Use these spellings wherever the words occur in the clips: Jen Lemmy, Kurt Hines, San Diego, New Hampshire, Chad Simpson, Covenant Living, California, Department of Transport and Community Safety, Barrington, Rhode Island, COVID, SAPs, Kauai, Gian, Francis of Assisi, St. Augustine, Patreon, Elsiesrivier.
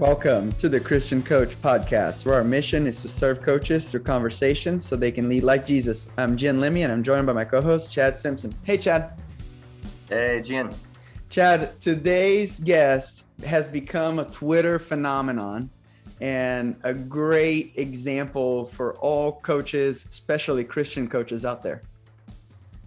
Welcome to the Christian Coach Podcast, where our mission is to serve coaches through conversations so they can lead like Jesus. I'm Jen Lemmy, and I'm joined by my co-host, Chad Simpson. Hey, Chad. Hey, Jen. Chad, today's guest has become a Twitter phenomenon and a great example for all coaches, especially Christian coaches out there.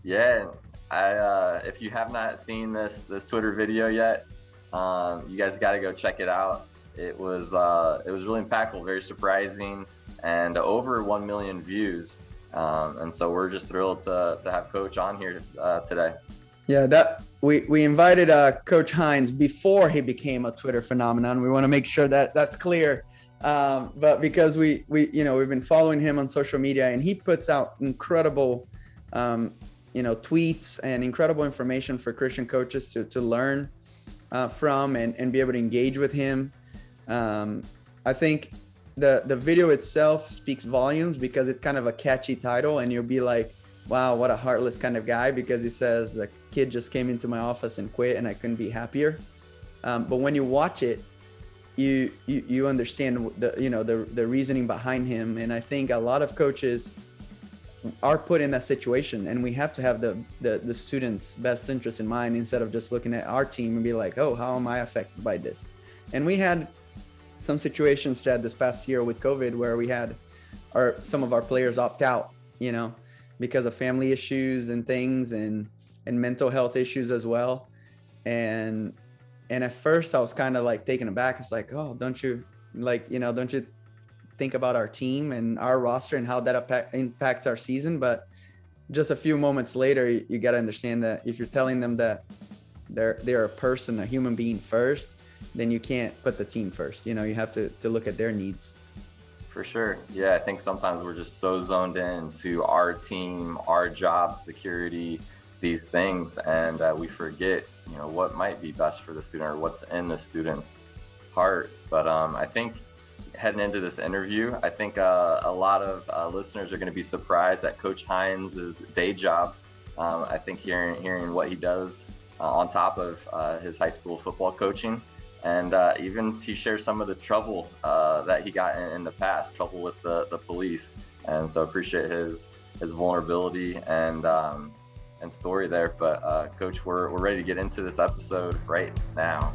Yeah. If you have not seen this Twitter video yet, you guys got to go check it out. It was really impactful, very surprising, and over 1 million views. And so we're just thrilled to have Coach on here today. Yeah, that we invited Coach Hines before he became a Twitter phenomenon. We want to make sure that that's clear. But because we've been following him on social media, and he puts out incredible tweets and incredible information for Christian coaches to learn from and be able to engage with him. I think the video itself speaks volumes because it's kind of a catchy title, and you'll be like, wow, what a heartless kind of guy, because he says a kid just came into my office and quit, and I couldn't be happier. But when you watch it, you understand the reasoning behind him. And I think a lot of coaches are put in that situation, and we have to have the students' best interest in mind instead of just looking at our team and be like, oh, how am I affected by this? And we had some situations, Chad, this past year with COVID where we had some of our players opt out, because of family issues and things and mental health issues as well. And at first I was kind of like taken aback. It's like, oh, don't you think about our team and our roster and how that impacts our season? But just a few moments later, you got to understand that if you're telling them that they're a person, a human being first, then you can't put the team first. You have to look at their needs. For sure. Yeah, I think sometimes we're just so zoned in to our team, our job security, these things, and we forget, what might be best for the student or what's in the student's heart. But I think heading into this interview, I think a lot of listeners are going to be surprised that Coach Hines' day job, I think hearing what he does on top of his high school football coaching, and even he shares some of the trouble that he got in the past, trouble with the police. And so appreciate his vulnerability and story there. But Coach, we're ready to get into this episode right now.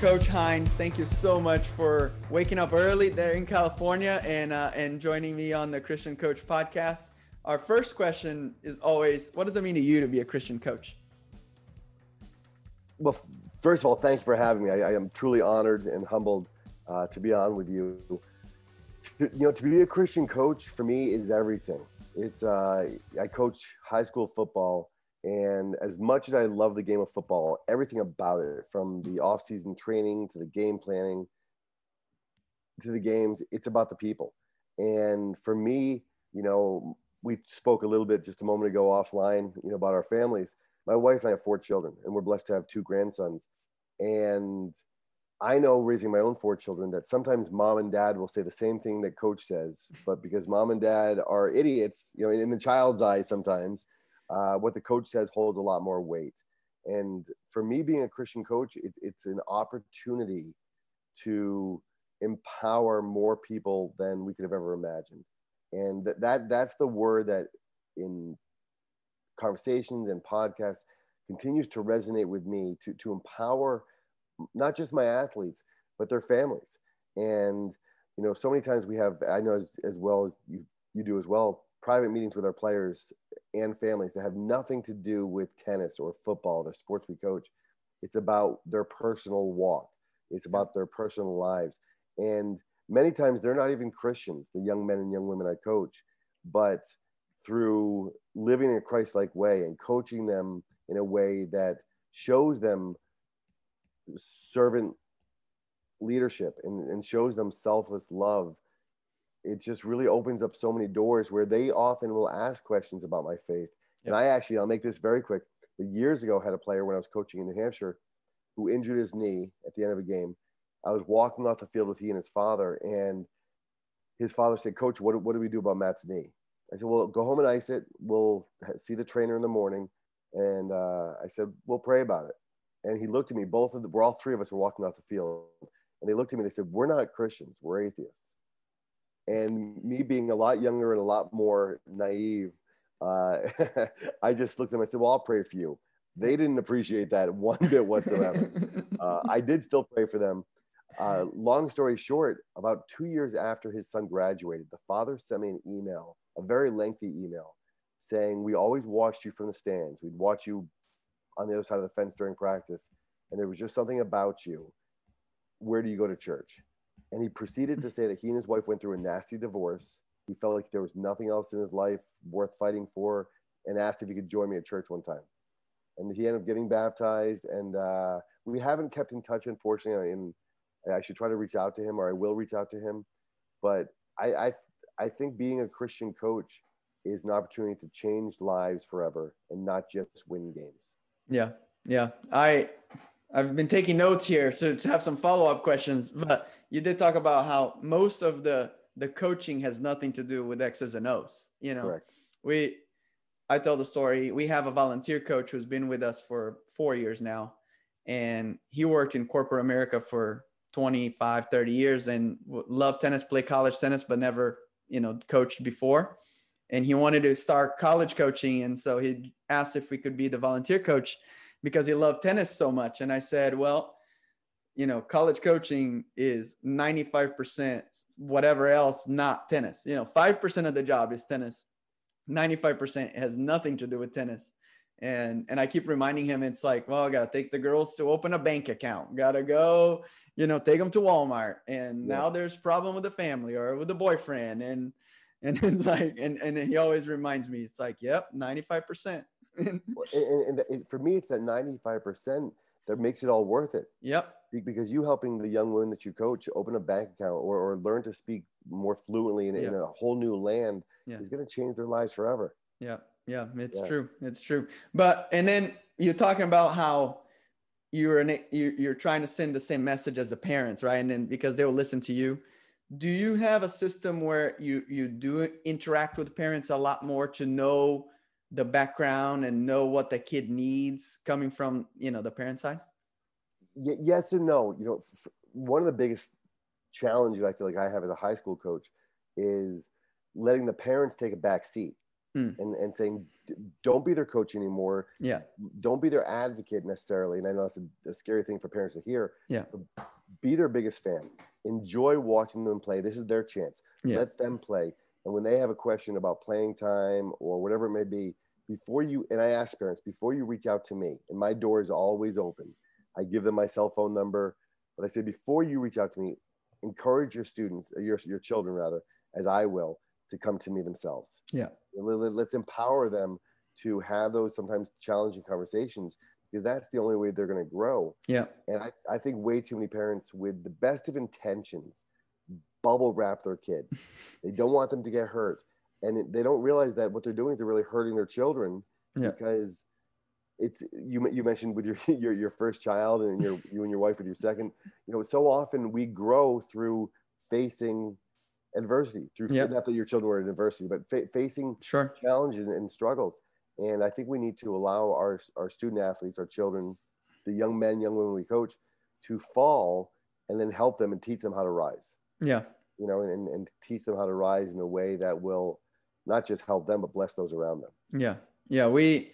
Coach Hines, thank you so much for waking up early there in California and joining me on the Christian Coach Podcast. Our first question is always, what does it mean to you to be a Christian coach? Well, first of all, thank you for having me. I am truly honored and humbled to be on with you. To be a Christian coach for me is everything. It's I coach high school football. And as much as I love the game of football, everything about it, from the off-season training to the game planning to the games, it's about the people. And for me, we spoke a little bit just a moment ago offline, about our families. My wife and I have 4 children, and we're blessed to have 2 grandsons. And I know, raising my own 4 children, that sometimes mom and dad will say the same thing that coach says, but because mom and dad are idiots, in the child's eyes sometimes, what the coach says holds a lot more weight. And for me, being a Christian coach, it's an opportunity to empower more people than we could have ever imagined. And that's the word that in conversations and podcasts continues to resonate with me, to empower not just my athletes, but their families. And, so many times we have, I know as well as you do as well, private meetings with our players and families that have nothing to do with tennis or football, the sports we coach. It's about their personal walk. It's about their personal lives. And many times they're not even Christians, the young men and young women I coach, but through living in a Christ-like way and coaching them in a way that shows them servant leadership and shows them selfless love, it just really opens up so many doors where they often will ask questions about my faith. Yep. And I'll make this very quick, but years ago I had a player when I was coaching in New Hampshire who injured his knee at the end of a game. I was walking off the field with he and his father, and his father said, Coach, what do we do about Matt's knee? I said, well, go home and ice it. We'll see the trainer in the morning. And I said, we'll pray about it. And he looked at me, all three of us were walking off the field. And they looked at me, they said, we're not Christians, we're atheists. And me being a lot younger and a lot more naive, I just looked at them, I said, well, I'll pray for you. They didn't appreciate that one bit whatsoever. I did still pray for them. Long story short, about 2 years after his son graduated, the father sent me an email, a very lengthy email, saying, we always watched you from the stands. We'd watch you on the other side of the fence during practice. And there was just something about you. Where do you go to church? And he proceeded to say that he and his wife went through a nasty divorce. He felt like there was nothing else in his life worth fighting for, and asked if he could join me at church one time. And he ended up getting baptized. And we haven't kept in touch, unfortunately. I should try to reach out to him, or I will reach out to him. But I think being a Christian coach is an opportunity to change lives forever and not just win games. Yeah. Yeah. I've been taking notes here to have some follow-up questions, but you did talk about how most of the coaching has nothing to do with X's and O's. You know, correct. I tell the story. We have a volunteer coach who's been with us for 4 years now, and he worked in corporate America for 25, 30 years and loved tennis, played college tennis, but never, coached before. And he wanted to start college coaching. And so he asked if we could be the volunteer coach because he loved tennis so much. And I said, well, college coaching is 95% whatever else, not tennis. 5% of the job is tennis. 95% has nothing to do with tennis. And I keep reminding him, it's like, well, I got to take the girls to open a bank account. Got to go, take them to Walmart. And now there's problem with the family or with the boyfriend. And it's like, and he always reminds me, it's like, yep, 95%. and for me, it's that 95% that makes it all worth it. Yep. Because you helping the young women that you coach open a bank account or learn to speak more fluently in a whole new land is going to change their lives forever. Yeah. Yeah. It's true. It's true. And then you're talking about how you're trying to send the same message as the parents, right? And then because they will listen to you. Do you have a system where you do interact with parents a lot more to know the background and know what the kid needs coming from, the parent side? Yes and no. One of the biggest challenges I feel like I have as a high school coach is letting the parents take a back seat and saying, don't be their coach anymore. Yeah. Don't be their advocate necessarily. And I know that's a scary thing for parents to hear. Yeah. Be their biggest fan. Enjoy watching them play. This is their chance. Yeah. Let them play. And when they have a question about playing time or whatever it may be, and I ask parents, before you reach out to me, and my door is always open, I give them my cell phone number, but I say, before you reach out to me, encourage your students, your children rather, as I will, to come to me themselves. Yeah. Let's empower them to have those sometimes challenging conversations, because that's the only way they're going to grow. Yeah. And I think way too many parents, with the best of intentions, bubble wrap their kids. They don't want them to get hurt. And they don't realize that what they're doing is they're really hurting their children because it's, you mentioned with your first child and you and your wife with your second, so often we grow through facing adversity, not that your children were in adversity, but facing challenges and struggles. And I think we need to allow our student athletes, our children, the young men, young women we coach, to fall and then help them and teach them how to rise. Yeah. And teach them how to rise in a way that will not just help them, but bless those around them. Yeah. Yeah. We've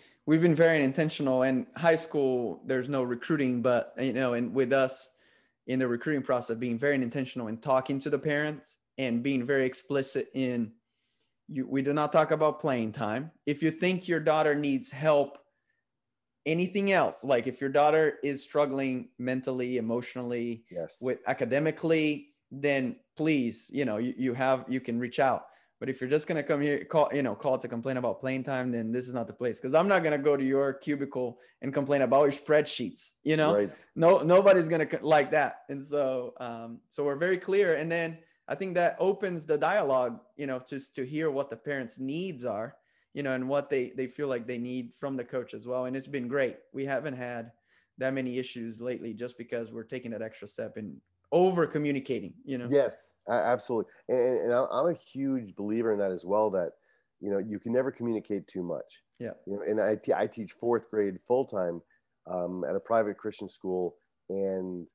been very intentional. In high school, there's no recruiting, but, and with us in the recruiting process, being very intentional in talking to the parents and being very explicit in, we do not talk about playing time. If you think your daughter needs help, anything else, like if your daughter is struggling mentally, emotionally, with academically, then please, you can reach out. But if you're just going to come here, call to complain about playing time, then this is not the place. Cause I'm not going to go to your cubicle and complain about your spreadsheets, right. No, nobody's going to like that. And so, so we're very clear. And then I think that opens the dialogue, just to hear what the parents' needs are, and what they feel like they need from the coach as well. And it's been great. We haven't had that many issues lately just because we're taking that extra step and over communicating. Yes, absolutely. And I'm a huge believer in that as well, that you know, you can never communicate too much. Yeah. You know, and I teach fourth grade full-time at a private Christian school. And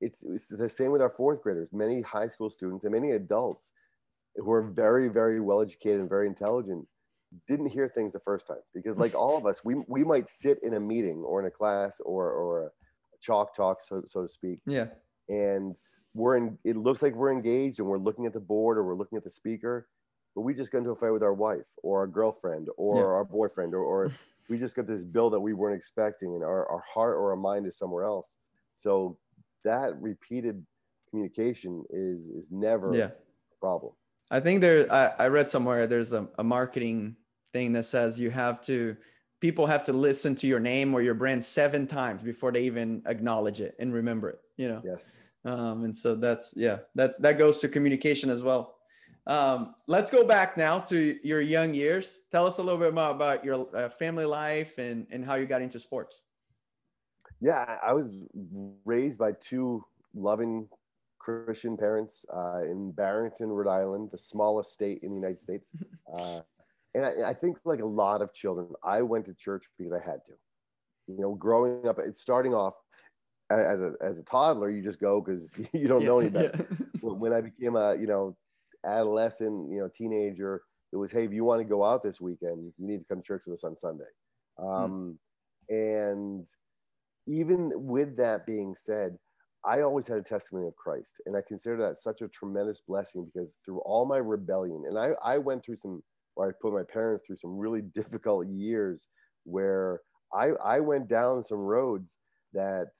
it's the same with our fourth graders, many high school students and many adults who are very, very well-educated and very intelligent didn't hear things the first time, because like all of us, we might sit in a meeting or in a class or a chalk talk, so to speak. Yeah. And it looks like we're engaged and we're looking at the board or we're looking at the speaker, but we just got into a fight with our wife or our girlfriend or our boyfriend, or we just got this bill that we weren't expecting, and our heart or our mind is somewhere else. So that repeated communication is never a problem. I think I read somewhere there's a marketing thing that says people have to listen to your name or your brand 7 times before they even acknowledge it and remember it, you know? Yes. And so that goes to communication as well. Let's go back now to your young years. Tell us a little bit more about your family life and how you got into sports. Yeah, I was raised by 2 loving Christian parents in Barrington, Rhode Island, the smallest state in the United States. And I think, like a lot of children, I went to church because I had to. You know, growing up, it's starting off as a toddler, you just go because you don't know any better. When I became a, you know, adolescent, you know, teenager, it was, hey, if you want to go out this weekend, you need to come to church with us on Sunday. And even with that being said, I always had a testimony of Christ, and I consider that such a tremendous blessing, because through all my rebellion, and I put my parents through some really difficult years where I went down some roads that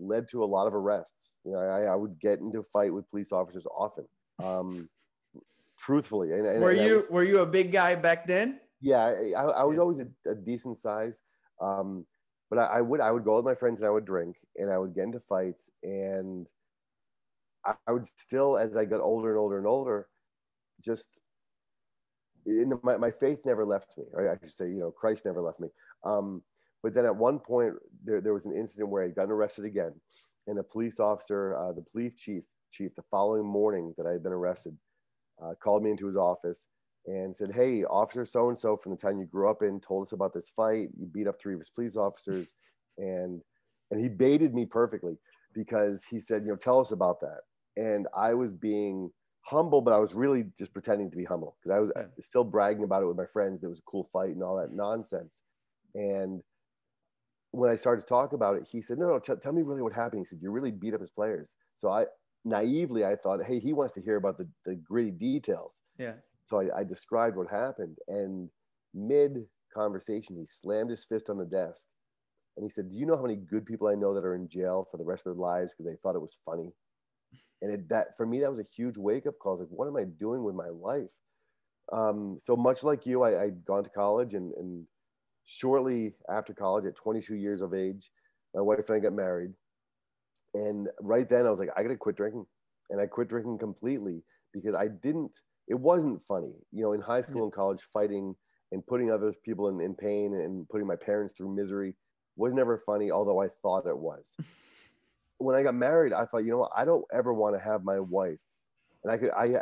led to a lot of arrests. You know, I would get into a fight with police officers often, truthfully. Were you a big guy back then? Yeah, I was always a decent size. But I would go with my friends, and I would drink, and I would get into fights, and I would still, as I got older and older, just my faith never left me. Or I should say, you know, Christ never left me. But then at one point there was an incident where I got arrested again, and a police officer, the police chief, the following morning that I had been arrested, called me into his office and said, hey, officer so-and-so from the town you grew up in told us about this fight. You beat up 3 of his police officers. And he baited me perfectly, because he said, you know, tell us about that. And I was being humble, but I was really just pretending to be humble, because I was still bragging about it with my friends. It was a cool fight and all that nonsense. And when I started to talk about it, he said, no, tell me really what happened. He said, you really beat up his players. So naively, I thought, hey, he wants to hear about the gritty details. Yeah. So I described what happened, and mid-conversation, he slammed his fist on the desk, and he said, do you know how many good people I know that are in jail for the rest of their lives because they thought it was funny? And for me, that was a huge wake-up call. Like, what am I doing with my life? So much like you, I'd gone to college, and shortly after college, at 22 years of age, my wife and I got married. And right then, I was like, I got to quit drinking. And I quit drinking completely, because it wasn't funny, you know, in high school and college, fighting and putting other people in pain and putting my parents through misery was never funny, although I thought it was. When I got married, I thought, you know what, I don't ever want to have my wife. And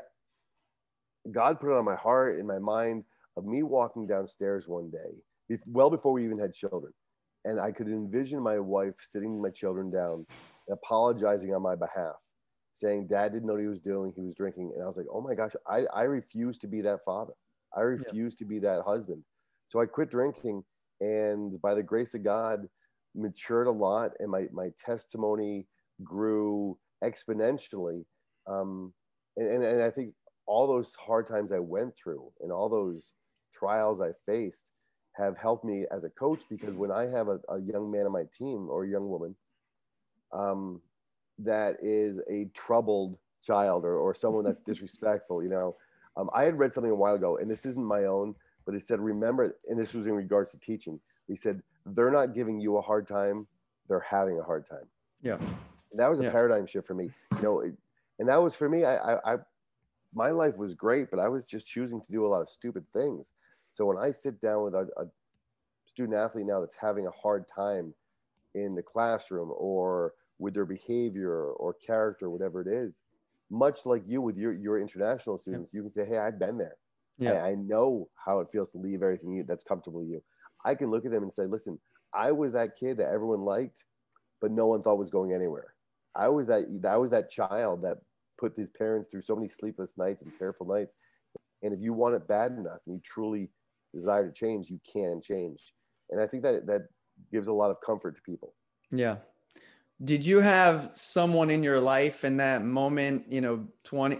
God put it on my heart and my mind of me walking downstairs one day, well before we even had children. And I could envision my wife sitting my children down and apologizing on my behalf, saying, Dad didn't know what he was doing. He was drinking. And I was like, oh my gosh, I refuse to be that father. I refuse to be that husband. So I quit drinking, and by the grace of God, matured a lot. And my testimony grew exponentially. And I think all those hard times I went through and all those trials I faced have helped me as a coach, because when I have a young man on my team, or a young woman, that is a troubled child or someone that's disrespectful, you know. I had read something a while ago, and this isn't my own, but it said, remember, and this was in regards to teaching. He said, they're not giving you a hard time, they're having a hard time. Yeah. And that was a paradigm shift for me. You know, and that was for me, my life was great, but I was just choosing to do a lot of stupid things. So when I sit down with a student athlete now that's having a hard time in the classroom or with their behavior or character, whatever it is, much like you with your international students, you can say, hey, I've been there. Yeah. I know how it feels to leave everything that's comfortable to you. I can look at them and say, listen, I was that kid that everyone liked, but no one thought was going anywhere. I was that child that put his parents through so many sleepless nights and tearful nights. And if you want it bad enough and you truly desire to change, you can change. And I think that gives a lot of comfort to people. Yeah. Did you have someone in your life in that moment, you know,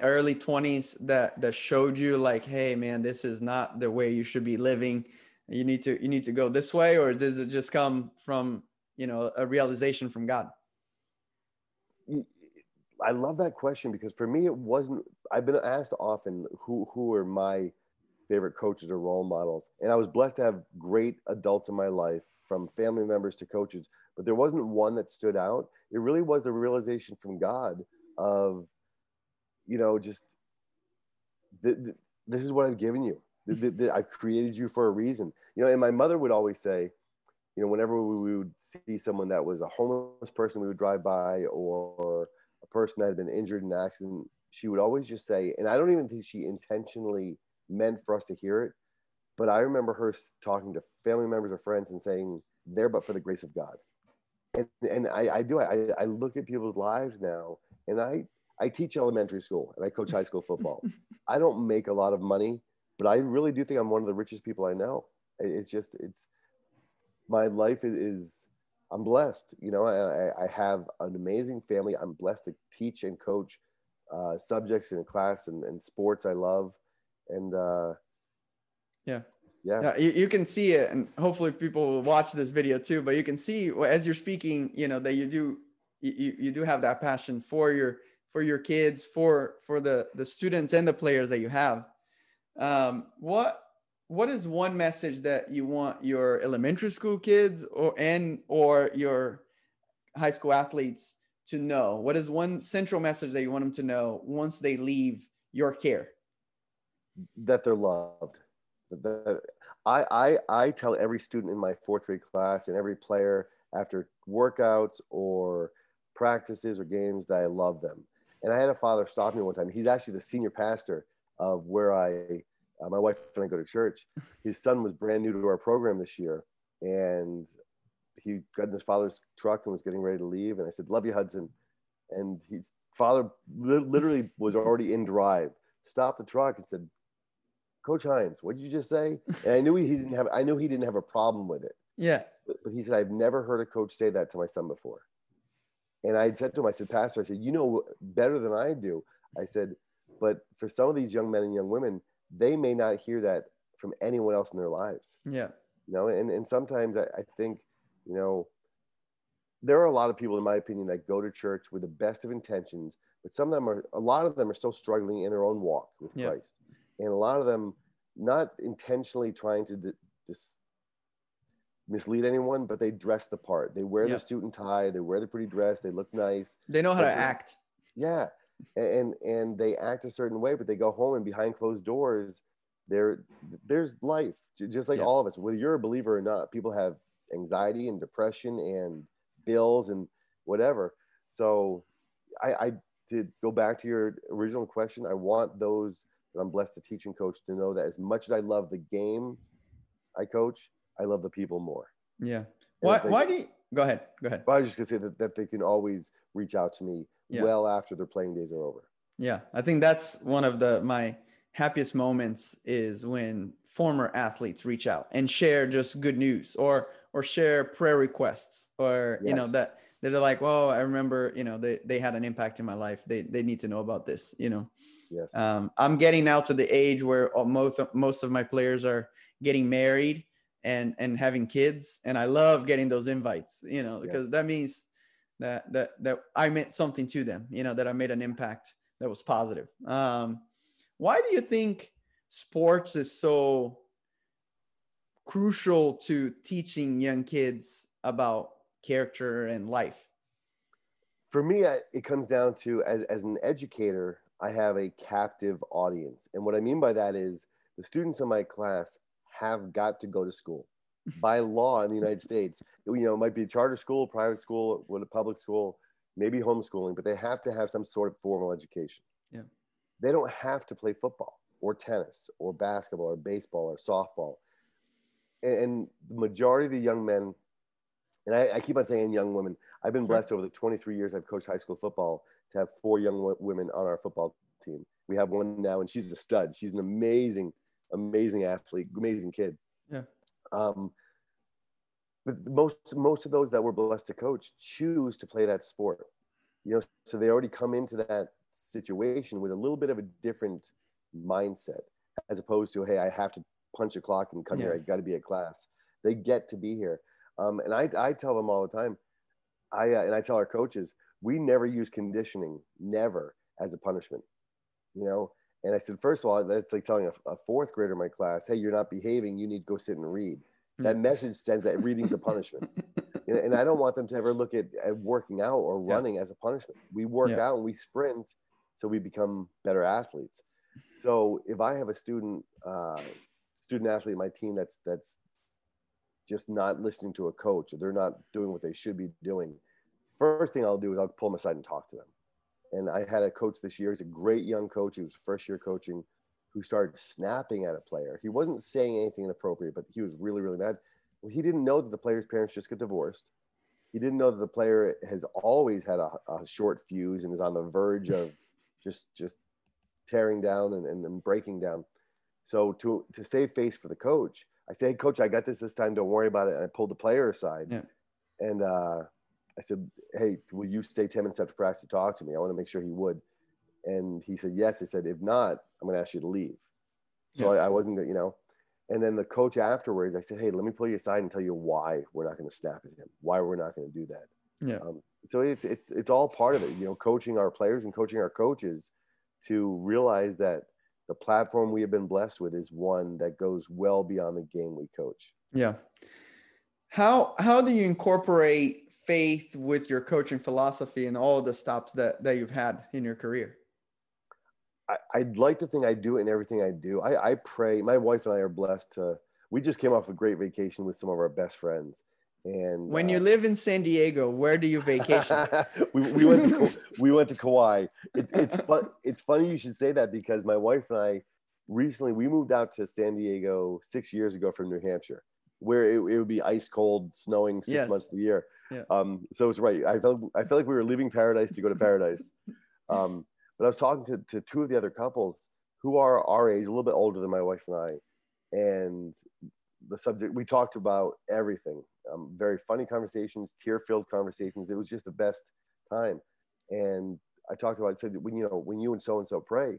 early 20s that showed you like, hey man, this is not the way you should be living. You need to go this way? Or does it just come from, you know, a realization from God? I love that question, because for me, it wasn't, I've been asked often who are my favorite coaches or role models. And I was blessed to have great adults in my life, from family members to coaches, but there wasn't one that stood out. It really was the realization from God of, you know, just this is what I've given you. I've created you for a reason. You know, and my mother would always say, you know, whenever we would see someone that was a homeless person, we would drive by, or a person that had been injured in an accident, she would always just say, and I don't even think she intentionally meant for us to hear it, but I remember her talking to family members or friends and saying, there but for the grace of God. And I look at people's lives now, and I teach elementary school and I coach high school football. I don't make a lot of money, but I really do think I'm one of the richest people I know. It's my life is I'm blessed. You know, I have an amazing family. I'm blessed to teach and coach subjects in a class and sports I love. And yeah. You can see it, and hopefully people will watch this video too, but you can see as you're speaking, you know, that you do have that passion for your kids, for the students and the players that you have. What is one message that you want your elementary school kids or your high school athletes to know? What is one central message that you want them to know once they leave your care? That they're loved. I tell every student in my fourth grade class and every player after workouts or practices or games that I love them. And I had a father stop me one time. He's actually the senior pastor of where my wife and I go to church. His son was brand new to our program this year, and he got in his father's truck and was getting ready to leave. And I said, love you, Hudson. And his father literally was already in drive, stopped the truck and said, Coach Hines, what did you just say? And I knew he didn't have a problem with it. Yeah. But he said, I've never heard a coach say that to my son before. And I said to him, I said, Pastor, I said, you know better than I do. I said, but for some of these young men and young women, they may not hear that from anyone else in their lives. Yeah. You know, and sometimes I think, you know, there are a lot of people, in my opinion, that go to church with the best of intentions, but a lot of them are still struggling in their own walk with Christ. And a lot of them not intentionally trying to mislead anyone, but they dress the part. They wear their suit and tie, they wear the pretty dress, they look nice. They know how to act. Yeah. And they act a certain way, but they go home and behind closed doors, there's life, just like all of us, whether you're a believer or not. People have anxiety and depression and bills and whatever. So I to go back to your original question, I want those that I'm blessed to teach and coach to know that as much as I love the game I coach, I love the people more. Yeah. Go ahead. I was just gonna say that they can always reach out to me well after their playing days are over. Yeah. I think that's one of my happiest moments is when former athletes reach out and share just good news or share prayer requests or, you know, that they're like, well, I remember, you know, they had an impact in my life. They need to know about this, you know? Yes. I'm getting now to the age where most of my players are getting married and having kids. And I love getting those invites, you know, because that means that I meant something to them, you know, that I made an impact that was positive. Why do you think sports is so crucial to teaching young kids about character and life? For me, it comes down to, as an educator, I have a captive audience. And what I mean by that is the students in my class have got to go to school. By law in the United States, you know, it might be a charter school, private school, or public school, maybe homeschooling, but they have to have some sort of formal education. Yeah. They don't have to play football. or tennis or basketball or baseball or softball. And the majority of the young men, and I keep on saying young women, I've been blessed over the 23 years I've coached high school football to have 4 young women on our football team. We have one now, and she's a stud. She's an amazing, amazing athlete, amazing kid. Yeah. But most of those that we're blessed to coach choose to play that sport, you know, so they already come into that situation with a little bit of a different mindset, as opposed to, hey, I have to punch a clock and come here. I got to be at class. They get to be here. And I tell them all the time, and I tell our coaches, we never use conditioning, never, as a punishment, you know? And I said, first of all, that's like telling a 4th grader in my class, hey, you're not behaving. You need to go sit and read. That message sends that reading's a punishment. You know, and I don't want them to ever look at working out or running as a punishment. We work out and we sprint, so we become better athletes. So if I have a student athlete in my team that's just not listening to a coach, or they're not doing what they should be doing, first thing I'll do is I'll pull them aside and talk to them. And I had a coach this year. He's a great young coach. He was first year coaching, who started snapping at a player. He wasn't saying anything inappropriate, but he was really, really mad. Well, he didn't know that the player's parents just get divorced. He didn't know that the player has always had a short fuse and is on the verge of just tearing down and breaking down. So to save face for the coach, I say, hey, coach, I got this time. Don't worry about it. And I pulled the player aside. Yeah. And I said, hey, will you stay 10 minutes after practice to talk to me? I want to make sure he would. And he said, yes. I said, if not, I'm going to ask you to leave. So I wasn't going to, you know. And then the coach afterwards, I said, hey, let me pull you aside and tell you why we're not going to snap at him, why we're not going to do that. Yeah. So it's all part of it, you know, coaching our players and coaching our coaches to realize that the platform we have been blessed with is one that goes well beyond the game we coach. Yeah. How do you incorporate faith with your coaching philosophy and all the stops that you've had in your career? I'd like to think I do it in everything I do. I pray. My wife and I are blessed to, we just came off a great vacation with some of our best friends. And when you live in San Diego, where do you vacation? we went to Kauai. It's fun. It's funny you should say that, because my wife and I recently, we moved out to San Diego 6 years ago from New Hampshire, where it would be ice cold, snowing six months of the year. Yeah. So it's right. I felt like we were leaving paradise to go to paradise. But I was talking to 2 of the other couples who are our age, a little bit older than my wife and I. And the subject, we talked about everything. Very funny conversations, tear-filled conversations. It was just the best time. And I talked about, I said, when you and so-and-so pray,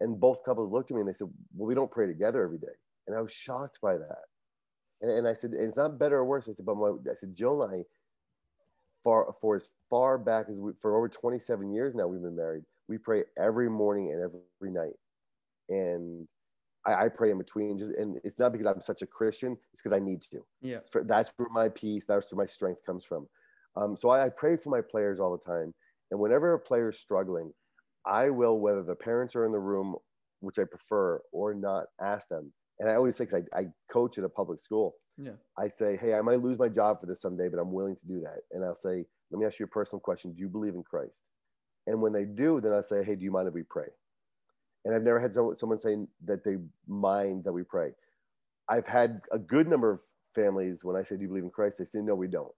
and both couples looked at me and they said, well, we don't pray together every day. And I was shocked by that. And I said, and it's not better or worse. I said, Joe and I, for as far back as for over 27 years now, we've been married. We pray every morning and every night. And I pray in between. And it's not because I'm such a Christian. It's because I need to. Yeah. That's where my peace, that's where my strength comes from. So I pray for my players all the time. And whenever a player is struggling, I will, whether the parents are in the room, which I prefer, or not, ask them. And I always say, because I coach at a public school. Yeah. I say, hey, I might lose my job for this someday, but I'm willing to do that. And I'll say, let me ask you a personal question. Do you believe in Christ? And when they do, then I say, hey, do you mind if we pray? And I've never had someone say that they mind that we pray. I've had a good number of families, when I say, do you believe in Christ? They say, no, we don't.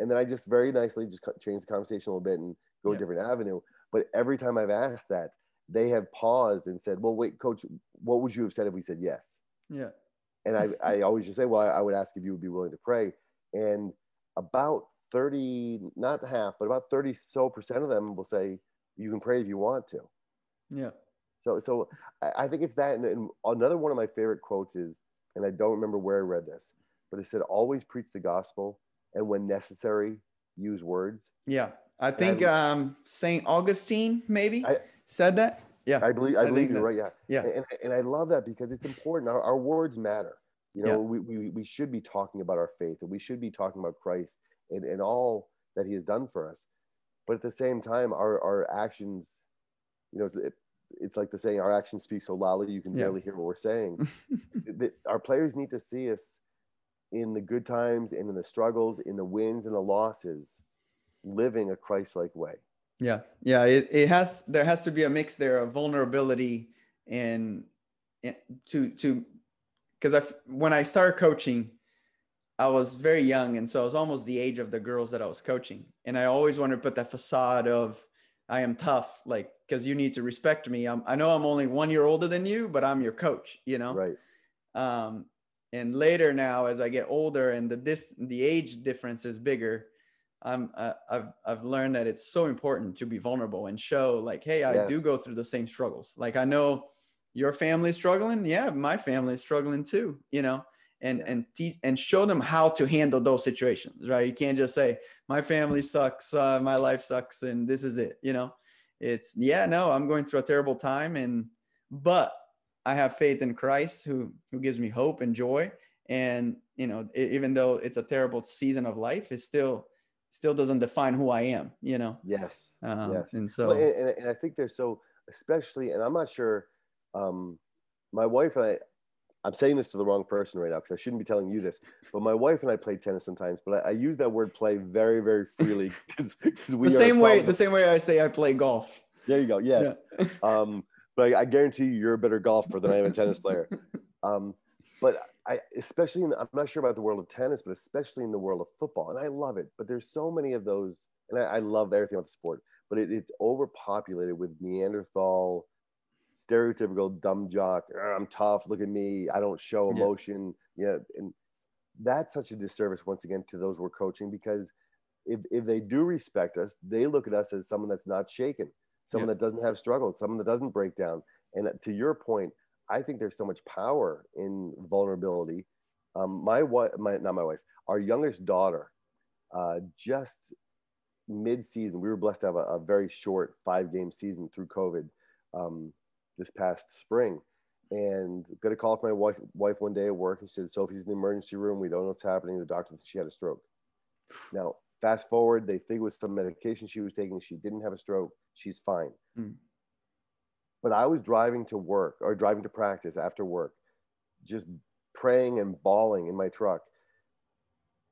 And then I just very nicely just change the conversation a little bit and go a different avenue. But every time I've asked that, they have paused and said, well, wait, coach, what would you have said if we said yes? Yeah. And I always just say, well, I would ask if you would be willing to pray. And about 30, not half, but about 30% of them will say, you can pray if you want to. Yeah. So I think it's that. And another one of my favorite quotes is, and I don't remember where I read this, but it said, always preach the gospel, and when necessary, use words. Yeah. I think St. Augustine maybe said that. Yeah. I believe you're right. Yeah. Yeah. And I love that, because it's important. Our words matter. You know, we should be talking about our faith, and we should be talking about Christ and all that he has done for us. But at the same time, our actions, you know, it's like the saying, our actions speak so loudly you can barely hear what we're saying. Our players need to see us in the good times and in the struggles, in the wins and the losses, living a Christ-like way. Yeah. There has to be a mix there of vulnerability and because when I started coaching, I was very young. And so I was almost the age of the girls that I was coaching. And I always wanted to put that facade of I am tough, like, because you need to respect me. I know I'm only 1 year older than you, but I'm your coach, you know? Right. And later now, as I get older and the age difference is bigger, I've learned that it's so important to be vulnerable and show like, hey, I do go through the same struggles. Like, I know your family's struggling. Yeah. My family's struggling too, you know, and show them how to handle those situations, right? You can't just say my family sucks, my life sucks, and this is it, you know? It's I'm going through a terrible time, but I have faith in Christ who gives me hope and joy. And, you know, even though it's a terrible season of life, it still doesn't define who I am, you know? Yes. And so, and I think there's especially, and I'm not sure, my wife and I'm saying this to the wrong person right now, because I shouldn't be telling you this, but my wife and I play tennis sometimes, but I use that word play very, very freely. Cause we the same way I say I play golf. There you go. Yes. Yeah. But I guarantee you're a better golfer than I am a tennis player. But I'm not sure about the world of tennis, but especially in the world of football, and I love it, but there's so many of those, and I love everything about the sport, but it's overpopulated with Neanderthal, stereotypical dumb jock. I'm tough, look at me, I don't show emotion. Yeah. And that's such a disservice, once again, to those we're coaching, because if they do respect us, they look at us as someone that's not shaken, someone that doesn't have struggles, someone that doesn't break down. And to your point, I think there's so much power in vulnerability. Our youngest daughter, just mid-season, we were blessed to have a very short 5-game season through COVID this past spring. And got a call from my wife one day at work, and she said, Sophie's in the emergency room. We don't know what's happening. The doctor said she had a stroke. Now, fast forward, they think it was some medication she was taking. She didn't have a stroke. She's fine. Mm. But I was driving to practice after work, just praying and bawling in my truck,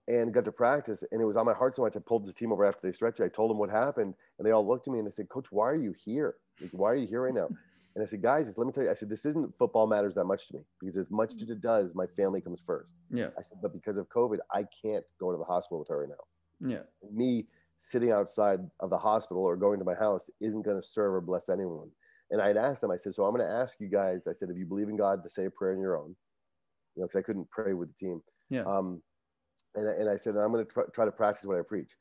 and got to practice. And it was on my heart so much, I pulled the team over after they stretched it. I told them what happened, and they all looked at me and they said, Coach, why are you here? Like, why are you here right now? And I said, guys, let me tell you, I said, this isn't football matters that much to me, because as much as it does, my family comes first. Yeah. I said, but because of COVID, I can't go to the hospital with her right now. Yeah. Me sitting outside of the hospital or going to my house isn't going to serve or bless anyone. And I'd asked them, I said, so I'm going to ask you guys, I said, if you believe in God, to say a prayer on your own, you know, because I couldn't pray with the team. Yeah. And I said, I'm going to try to practice what I preach.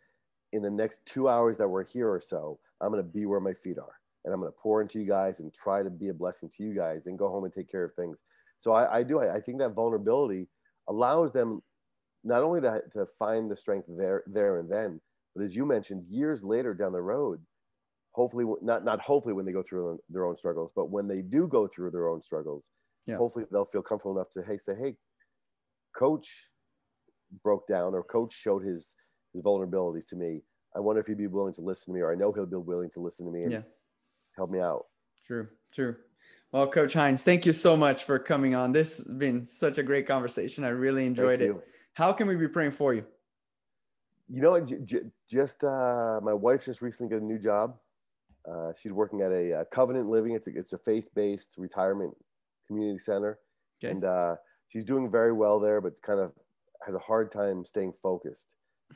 In the next 2 hours that we're here or so, I'm going to be where my feet are. And I'm going to pour into you guys and try to be a blessing to you guys and go home and take care of things. So I think that vulnerability allows them not only to find the strength there and then, but as you mentioned, years later down the road, hopefully, not hopefully when they go through their own struggles, but when they do go through their own struggles, hopefully they'll feel comfortable enough to say, Coach broke down, or Coach showed his vulnerabilities to me. I wonder if he'd be willing to listen to me, or I know he'll be willing to listen to me and help me out. True. Well, Coach Hines, thank you so much for coming on. This has been such a great conversation. I really enjoyed it. How can we be praying for you? You know, my wife just recently got a new job. She's working at a Covenant Living. It's a faith-based retirement community center. Okay. And she's doing very well there, but kind of has a hard time staying focused,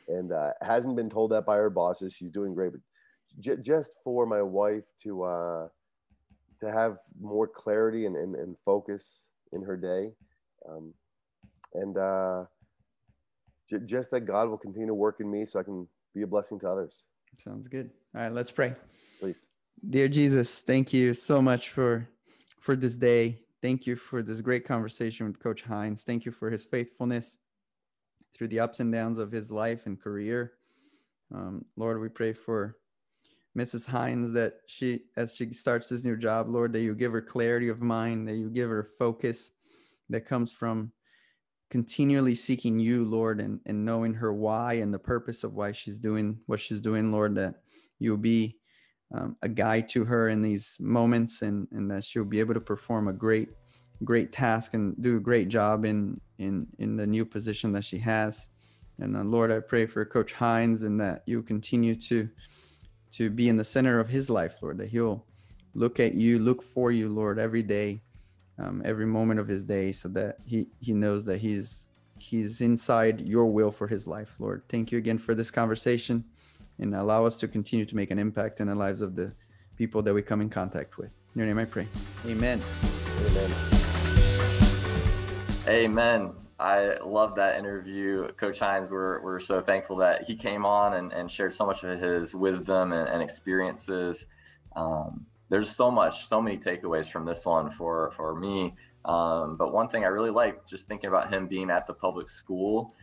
and hasn't been told that by her bosses. She's doing great, but just for my wife to have more clarity and focus in her day. Just that God will continue to work in me so I can be a blessing to others. Sounds good. All right, let's pray. Please. Dear Jesus, thank you so much for this day. Thank you for this great conversation with Coach Hines. Thank you for his faithfulness through the ups and downs of his life and career. Lord, we pray for Mrs. Hines, that as she starts this new job, Lord, that you give her clarity of mind, that you give her focus that comes from continually seeking you, Lord, and knowing her why and the purpose of why she's doing what she's doing, Lord, that you'll be a guide to her in these moments, and that she'll be able to perform a great task and do a great job in the new position that she has. And Lord, I pray for Coach Hines, and that you continue to be in the center of his life, Lord, that he'll look for you, Lord, every day, every moment of his day, so that he knows that he's inside your will for his life. Lord, thank you again for this conversation, and allow us to continue to make an impact in the lives of the people that we come in contact with. In your name I pray. Amen. Amen. Amen. I love that interview, Coach Hines. We're so thankful that he came on and shared so much of his wisdom and experiences. There's so many takeaways from this one for me. But one thing I really liked, just thinking about him being at the public school,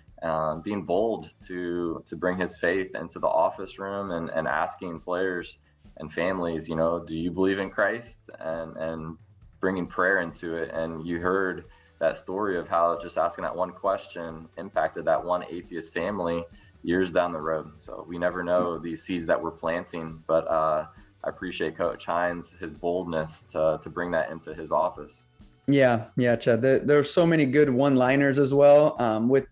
being bold to bring his faith into the office room and asking players and families, you know, do you believe in Christ? And bringing prayer into it. And you heard that story of how just asking that one question impacted that one atheist family years down the road. So we never know these seeds that we're planting, but I appreciate Coach Hines, his boldness to bring that into his office. Yeah, Chad. There are so many good one-liners as well. With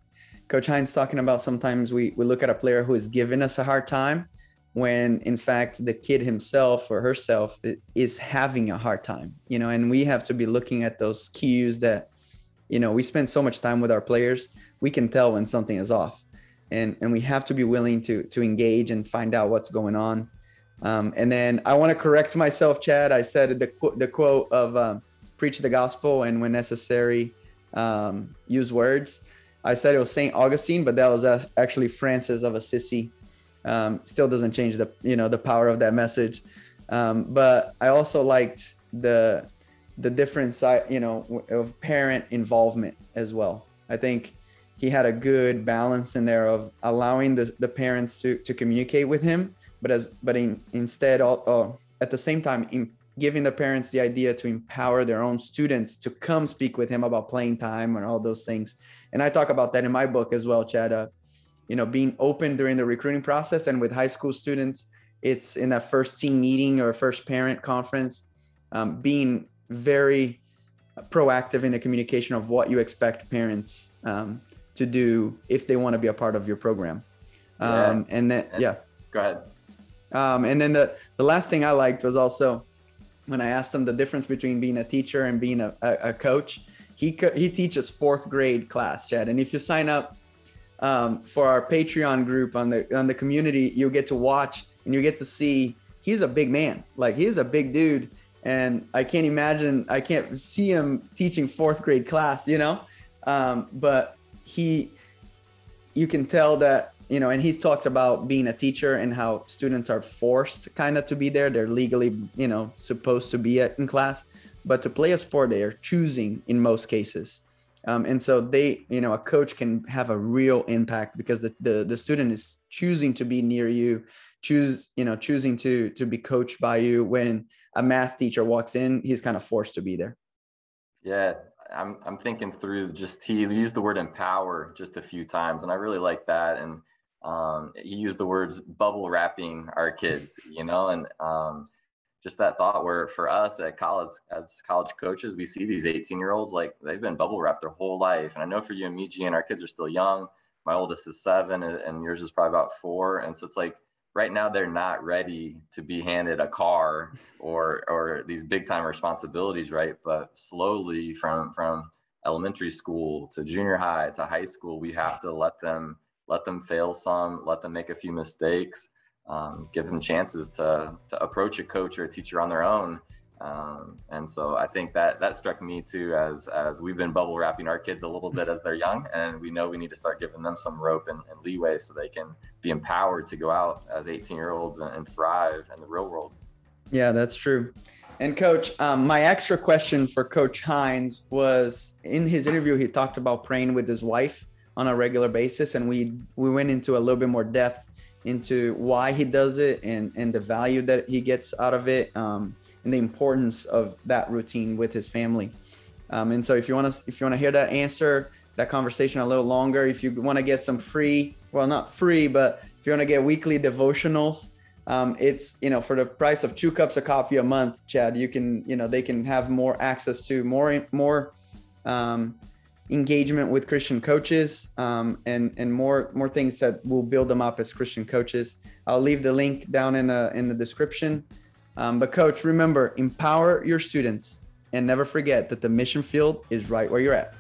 Coach Hines talking about, sometimes we look at a player who is giving us a hard time, when in fact the kid himself or herself is having a hard time, you know, and we have to be looking at those cues that, you know, we spend so much time with our players, we can tell when something is off, and we have to be willing to engage and find out what's going on. And then I want to correct myself, Chad. I said the quote of preach the gospel and when necessary, use words. I said it was St. Augustine, but that was actually Francis of Assisi. Still doesn't change the power of that message. But I also liked the different side, you know, of parent involvement as well. I think he had a good balance in there of allowing the parents to communicate with him, at the same time, giving the parents the idea to empower their own students to come speak with him about playing time and all those things. And I talk about that in my book as well, Chad, you know, being open during the recruiting process. And with high school students, it's in that first team meeting or first parent conference, being very proactive in the communication of what you expect parents to do if they want to be a part of your program. Go ahead. And then the last thing I liked was also when I asked him the difference between being a teacher and being a coach. He teaches fourth grade class, Chad. And if you sign up for our Patreon group on the community, you'll get to watch and you get to see he's a big man. Like, he's a big dude. And I can't see him teaching fourth grade class, you know? But you can tell that, you know, and he's talked about being a teacher and how students are forced kind of to be there. They're legally, you know, supposed to be in class, but to play a sport, they are choosing in most cases. And so they, you know, a coach can have a real impact because the student is choosing to be near you, choosing to be coached by you. When a math teacher walks in, he's kind of forced to be there. Yeah. I'm thinking through just, he used the word empower just a few times, and I really like that. And he used the words bubble wrapping our kids, you know, and just that thought where for us at college, as college coaches, we see these 18-year-olds, like they've been bubble wrapped their whole life. And I know for you and me, Gian, our kids are still young. My oldest is 7 and yours is probably about 4. And so it's like, right now they're not ready to be handed a car or these big time responsibilities, right? But slowly from elementary school to junior high to high school, we have to let them fail some, let them make a few mistakes, give them chances to approach a coach or a teacher on their own. And so I think that struck me too, as we've been bubble wrapping our kids a little bit as they're young, and we know we need to start giving them some rope and leeway so they can be empowered to go out as 18-year-olds and thrive in the real world. Yeah, that's true. And Coach, my extra question for Coach Hines was, in his interview, he talked about praying with his wife on a regular basis. And we went into a little bit more depth into why he does it and the value that he gets out of it. And the importance of that routine with his family. And so if you want to hear that answer, that conversation a little longer, if you want to get some free, well, not free, but if you want to get weekly devotionals, it's, you know, for the price of 2 cups of coffee a month, Chad, you can, you know, they can have more access to more engagement with Christian coaches, and more things that will build them up as Christian coaches. I'll leave the link down in the description. But Coach, remember, empower your students And never forget that the mission field is right where you're at.